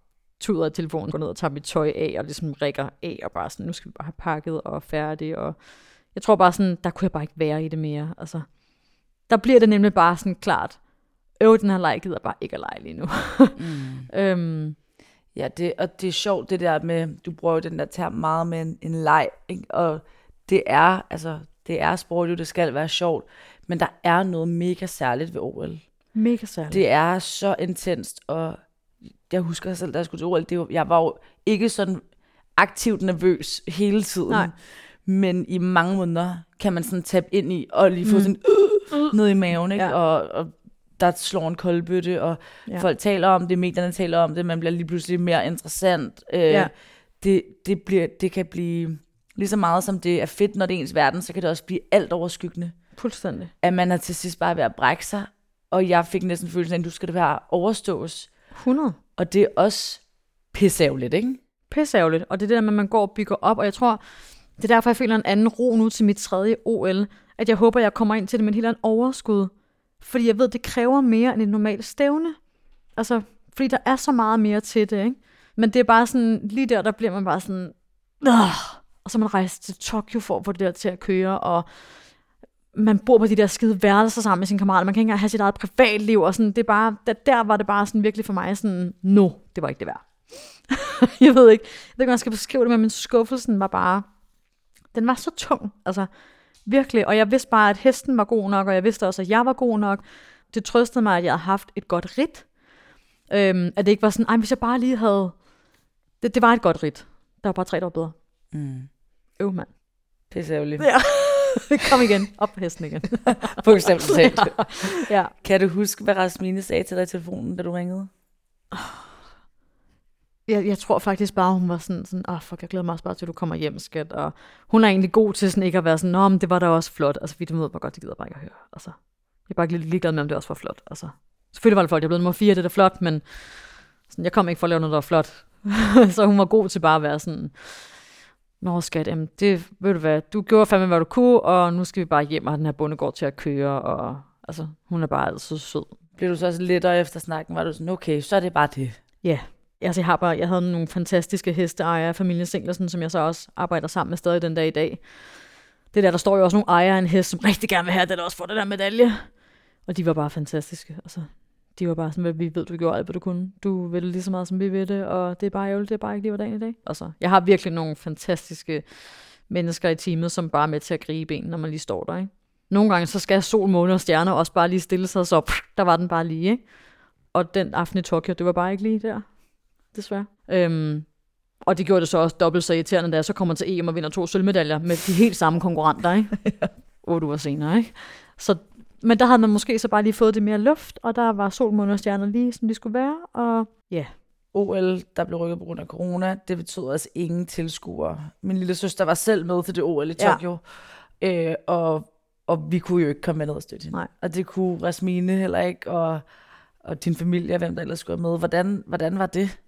tuder i telefonen, går ned og tager mit tøj af, og ligesom rækker af, og bare sådan, nu skal vi bare have pakket og færdig, og jeg tror bare sådan, der kunne jeg bare ikke være i det mere. Altså, der bliver det nemlig bare sådan klart, øv, den her leg gider bare ikke at lege lige nu. Mm. øhm, Ja, det, og det er sjovt det der med, du bruger jo den der term meget med en, en leg, ikke? Og det er, altså, det er sport jo, det skal være sjovt, men der er noget mega særligt ved O L. Mega særligt. Det er så intenst, og jeg husker selv, da jeg skulle til O L, det var, jeg var jo ikke sådan aktivt nervøs hele tiden, nej, men i mange måneder kan man sådan tabe ind i, og lige få mm. sådan øh, ned i maven, ikke? Ja. Og, og der slår en koldbøtte, og ja, folk taler om det, medierne taler om det, man bliver lige pludselig mere interessant. Øh, ja. det, det, bliver, det kan blive lige så meget, som det er fedt, når det er ens verden, så kan det også blive alt overskyggende. Fuldstændig. At man er til sidst bare ved at brække sig, og jeg fik næsten følelsen af, at du skal det være overstås. hundrede Og det er også pisseavligt, ikke? Pisseavligt, og det er det der med, at man går og bygger op, og jeg tror, det er derfor, jeg føler en anden ro nu til mit tredje O L, at jeg håber, jeg kommer ind til det med en helt anden overskud. Fordi jeg ved, det kræver mere end et normalt stævne. Altså, fordi der er så meget mere til det, ikke? Men det er bare sådan, lige der, der bliver man bare sådan, åh! Og så man rejser til Tokyo for at få det der til at køre, og man bor på de der skide værelser sammen med sine kammerater, man kan ikke engang have sit eget privatliv, og sådan, det er bare, der, der var det bare sådan virkelig for mig sådan, no, det var ikke det værd. jeg ved ikke, jeg ved ikke, man skal beskrive det, men min skuffelsen var bare, den var så tung, altså, virkelig, og jeg vidste bare, at hesten var god nok, og jeg vidste også, at jeg var god nok. Det trøstede mig, at jeg havde haft et godt ridt. Øhm, at det ikke var sådan, ej, hvis jeg bare lige havde... Det, det var et godt ridt. Der var bare tre, der var bedre. Mm. Øv, mand. Pissævligt. Ja. Kom igen. Op på hesten igen. På eksempel talt. Ja. Kan du huske, hvad Rasmine sagde til dig i telefonen, da du ringede? Jeg, jeg tror faktisk bare, hun var sådan, sådan ah, fuck, jeg glæder mig også bare til, at du kommer hjem, skat. Og hun er egentlig god til sådan ikke at være sådan, nå, men det var da også flot. Altså, fordi det ved jeg godt, det gider bare ikke at høre. Altså, jeg er bare ikke ligeglad med, om det også var flot. Altså, selvfølgelig var det flot. Jeg blev nummer fire, det er flot, men sådan, jeg kom ikke for at lave noget, der var flot. Så hun var god til bare at være sådan, nå, skat, jamen, det ved du hvad, du gjorde fandme, hvad du kunne, og nu skal vi bare hjem og have den her bondegård til at køre. Og altså, hun er bare altid sød. Blev du så også lettere efter snakken? Var du sådan, okay, så er det bare det? Ja. Yeah. Altså, jeg, har bare, jeg havde nogle fantastiske hesteejere, familien Singlersen, som jeg så også arbejder sammen med stadig den dag i dag. Det der, der står jo også nogle ejere af en hest, som rigtig gerne vil have det, der også får den der medalje. Og de var bare fantastiske. Altså, de var bare sådan, vi ved, du gjorde alt, hvad du kunne. Du ville lige så meget, som vi ved det, og det er bare ærgerligt, det er bare ikke lige hvordan i dag. Altså, jeg har virkelig nogle fantastiske mennesker i teamet, som bare er med til at gribe en, når man lige står der, ikke? Nogle gange, så skal sol, måne og stjerner også bare lige stille sig, så pff, der var den bare lige, ikke? Og den aften i Tokyo, det var bare ikke lige der. Desværre. Øhm, og det gjorde det så også dobbelt så irriterende, da jeg så kommer til E M og vinder to sølvmedaljer med de helt samme konkurrenter, ikke? Otte uger senere, ikke? Så, men der havde man måske så bare lige fået det mere luft, og der var sol, måne og stjerner lige, som de skulle være, og ja. Yeah. O L, der blev rykket på grund af corona, det betød altså ingen tilskuere. Min lille søster var selv med til det O L i Tokyo, ja. øh, og, og vi kunne jo ikke komme med ned og støtte hende. Nej. Og det kunne Rasmine heller ikke, og, og din familie, hvem der ellers skulle med. Hvordan, hvordan var det?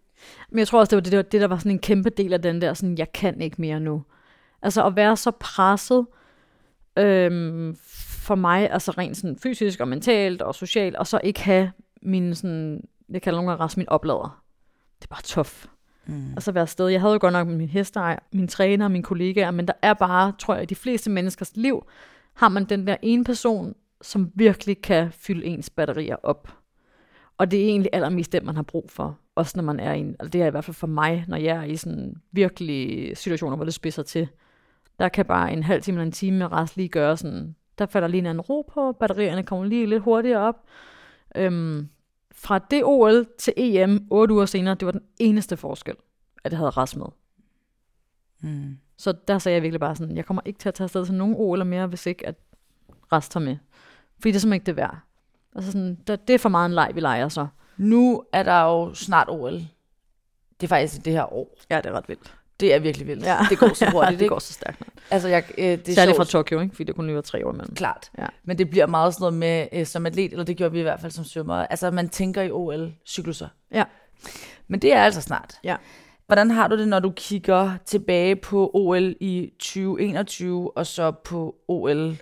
Men jeg tror også, det var det, der, det, der var sådan en kæmpe del af den der, sådan, jeg kan ikke mere nu. Altså at være så presset øhm, for mig, altså rent sådan fysisk og mentalt og socialt, og så ikke have mine sådan, jeg kalder nogle gange resten min oplader. Det er bare tough. Mm. Altså at være afsted. Jeg havde jo godt nok min hestejer, min træner og mine kollegaer, men der er bare, tror jeg, i de fleste menneskers liv, har man den der ene person, som virkelig kan fylde ens batterier op. Og det er egentlig allermest den, man har brug for. Også når man er i en, altså det er i hvert fald for mig, når jeg er i sådan virkelige situationer, hvor det spidser til. Der kan bare en halv time eller en time med rest lige gøre sådan, Der falder lige en ro på, batterierne kommer lige lidt hurtigere op. Øhm, fra det O L til E M, otte uger senere, det var den eneste forskel, at jeg havde rest med. Mm. Så der sagde jeg virkelig bare sådan, jeg kommer ikke til at tage afsted til nogen O L'er mere, hvis ikke at rest tager med. Fordi det er simpelthen ikke det værd. Altså sådan, der, det er for meget en leg, vi leger så. Nu er der jo snart O L. Det er faktisk det her år. Ja, det er ret vildt. Det er virkelig vildt. Ja. Det går så hurtigt, ja, det ikke? går så stærkt. Altså, jeg, øh, det er særligt fra Tokyo, ikke? Fordi det kunne lige være tre år, men... Klart. Ja. Men det bliver meget sådan noget med, øh, som atlet, eller det gjorde vi i hvert fald som svømmer. Altså, man tænker i O L-cykluser. Ja. Men det er altså snart. Ja. Hvordan har du det, når du kigger tilbage på O L i tyve enogtyve, og så på O L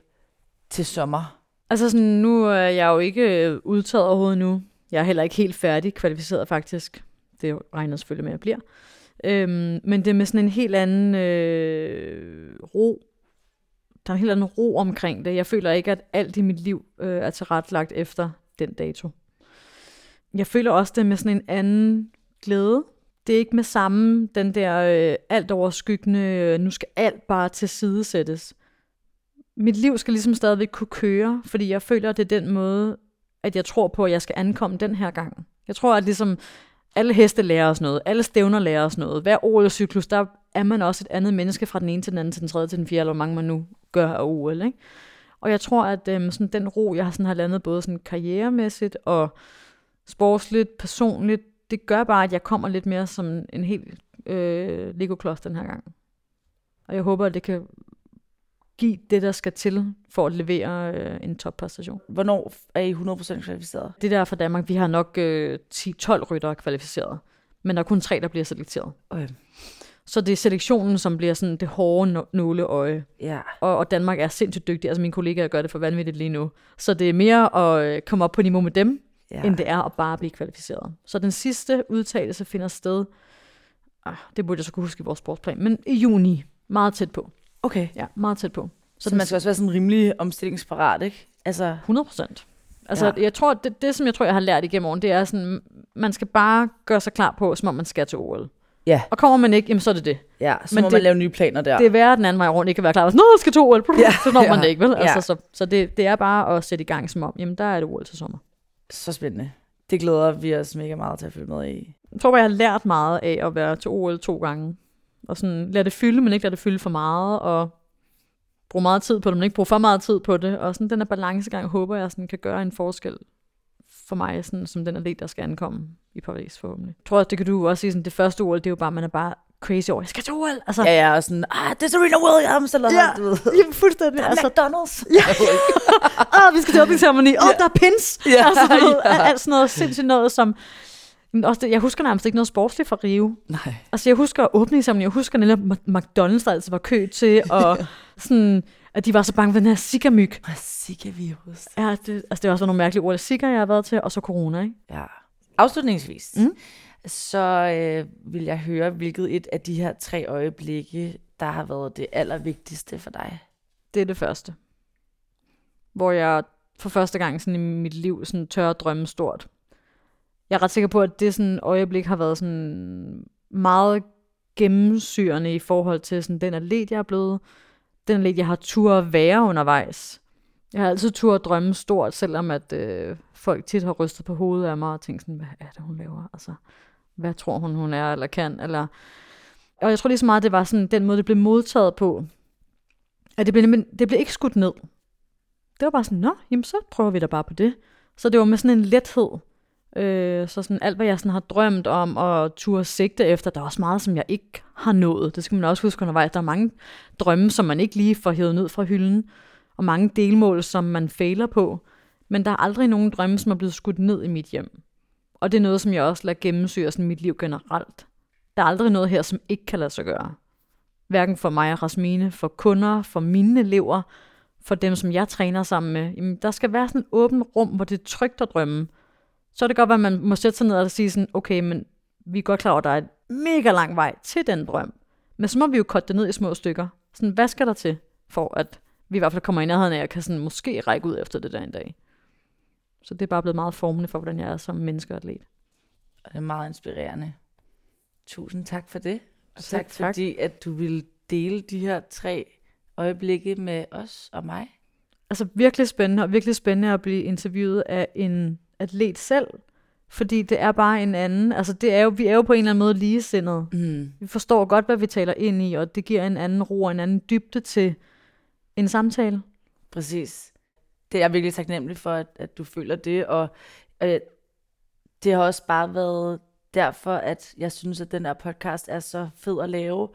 til sommer? Altså, sådan, nu er jeg jo ikke udtaget overhovedet nu. Jeg er heller ikke helt færdig kvalificeret, faktisk. Det regner selvfølgelig med, at jeg bliver. Øhm, men det er med sådan en helt anden øh, ro. Der er en helt anden ro omkring det. Jeg føler ikke, at alt i mit liv øh, er tilrettelagt efter den dato. Jeg føler også det med sådan en anden glæde. Det er ikke med samme den der øh, alt overskyggende, øh, nu skal alt bare tilsidesættes. Mit liv skal ligesom stadigvæk kunne køre, fordi jeg føler, at det er den måde, at jeg tror på, at jeg skal ankomme den her gang. Jeg tror, at ligesom... Alle heste lærer os noget, alle stævner lærer os noget. Hver O L-cyklus, der er man også et andet menneske fra den ene til den anden, til den tredje, til den fjerde, eller hvor mange man nu gør af O L. Ikke? Og jeg tror, at øhm, sådan den ro, jeg sådan har landet både sådan karrieremæssigt og sportsligt, personligt, det gør bare, at jeg kommer lidt mere som en helt øh, Lego-klods den her gang. Og jeg håber, at det kan give det, der skal til for at levere øh, en toppræstation. Hvornår er I hundrede procent kvalificeret? Det der fra Danmark, vi har nok øh, ti tolv ryttere kvalificeret, men der er kun tre, der bliver selekteret. Okay. Så det er selektionen, som bliver sådan det hårde nåleøje. Ja. Og, og Danmark er sindssygt dygtig. Altså mine kollegaer gør det for vanvittigt lige nu. Så det er mere at komme op på niveau med dem, ja, end det er at bare blive kvalificeret. Så den sidste udtalelse finder sted, ah, det burde jeg så kunne huske i vores sportsplan, men i juni, meget tæt på. Okay. Ja, meget tæt på. Så, så man skal også være sådan rimelig omstillingsparat, ikke? Altså... hundrede procent. Altså, ja. Jeg tror, det, det, som jeg tror, jeg har lært igennem åren, det er sådan, man skal bare gøre sig klar på, som om man skal til O L. Ja. Og kommer man ikke, jamen, så er det det. Ja, så men må det, man lave nye planer der. Det er værre den anden vej rundt, ikke kan være klar. Nå, jeg skal til O L. Ja. Så når man det ikke, vel? Altså, ja. Så, så det, det er bare at sætte i gang, som om, jamen, der er det O L til sommer. Så spændende. Det glæder vi os mega meget til at følge med i. Jeg tror, jeg har lært meget af at være til O L to gange. Og sådan, lad det fylde, men ikke lad det fylde for meget, og bruge meget tid på det, men ikke bruge for meget tid på det. Og sådan den her balancegang, håber jeg sådan, kan gøre en forskel for mig, sådan, som den atlet, der skal ankomme i Paris forhåbentlig. Jeg tror også, det kan du også sige, sådan, det første O L, det er jo bare, man er bare crazy over, jeg skal til O L. Altså, ja, ja, og sådan, ah, det er Serena Williams, eller ja, sådan, du ved. Ja, fuldstændig. Der altså, McDonald's. Ja. ah, vi skal til åbningsceremoni. Åh, oh, der er pins. Ja. Altså, noget, ja. Alt sådan noget sindssygt noget, som... Også det, jeg husker nærmest ikke noget sportsligt fra Rio. Nej. Altså, jeg husker åbningssamlingen, jeg husker netop McDonald's, der altså var kø til, og sådan, at de var så bange for den her Zika-myg. Zika-virus. Ja, det, altså, det var også nogle mærkelige ord. Zika, jeg har været til, og så corona, ikke? Ja. Afslutningsvis, mm? så øh, vil jeg høre, hvilket et af de her tre øjeblikke, der har været det allervigtigste for dig? Det er det første. Hvor jeg for første gang sådan, i mit liv sådan, tør at drømme stort. Jeg er ret sikker på, at det sådan øjeblik har været sådan meget gennemsyrende i forhold til sådan den atlet, jeg er blevet. Den atlet, jeg har tur at være undervejs. Jeg har altid tur at drømme stort, selvom at øh, folk tit har rystet på hovedet af mig og tænkt sådan, hvad er det, hun laver? Altså, hvad tror hun, hun er eller kan? Eller... Og jeg tror lige så meget, det var sådan den måde, det blev modtaget på. At det blev, det blev ikke skudt ned. Det var bare sådan, nå, jamen så prøver vi da bare på det. Så det var med sådan en lethed. Øh, så sådan alt, hvad jeg sådan har drømt om og turde sigte efter, der er også meget, som jeg ikke har nået. Det skal man også huske undervejs. Der er mange drømme, som man ikke lige får hævet ned fra hylden, og mange delmål, som man fejler på. Men der er aldrig nogen drømme, som er blevet skudt ned i mit hjem. Og det er noget, som jeg også lader gennemsyre sådan mit liv generelt. Der er aldrig noget her, som ikke kan lade sig gøre. Hverken for mig og Rasmine, for kunder, for mine elever, for dem, som jeg træner sammen med. Jamen, der skal være sådan et åbent rum, hvor det er trygt at drømme. Så er det godt, at man må sætte sig ned og sige sådan, okay, men vi er godt klar over, at der er et mega lang vej til den drøm. Men så må vi jo cutte det ned i små stykker. Sådan, hvad skal der til, for at vi i hvert fald kommer i nærheden af, og kan sådan måske række ud efter det der en dag. Så det er bare blevet meget formende for, hvordan jeg er som menneske og atlet. Og det er meget inspirerende. Tusind tak for det. Og tak, tak fordi, at du ville dele de her tre øjeblikke med os og mig. altså virkelig spændende, og virkelig spændende at blive interviewet af en atlet selv, fordi det er bare en anden, altså det er jo, vi er jo på en eller anden måde ligesindede. Mm. Vi forstår godt, hvad vi taler ind i, og det giver en anden ro, en anden dybde til en samtale. Præcis. Det er jeg virkelig taknemmelig for, at, at du føler det, og øh, det har også bare været derfor, at jeg synes, at den her podcast er så fed at lave,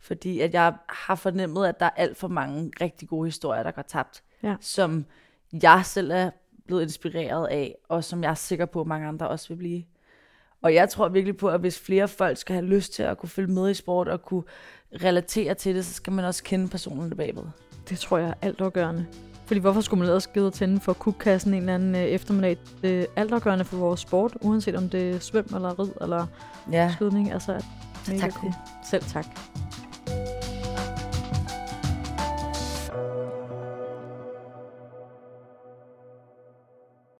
fordi at jeg har fornemmet, at der er alt for mange rigtig gode historier, der går tabt, ja. Som jeg selv er blevet inspireret af, og som jeg er sikker på, at mange andre også vil blive. Og jeg tror virkelig på, at hvis flere folk skal have lyst til at kunne følge med i sport og kunne relatere til det, så skal man også kende personerne bagved. Det tror jeg er altafgørende. Fordi hvorfor skulle man ellers gide tænde for kugkassen en eller anden øh, eftermiddag? Det er altafgørende for vores sport, uanset om det er svøm eller rid eller ja. Skydning. Altså, mega tak. Cool. Selv tak.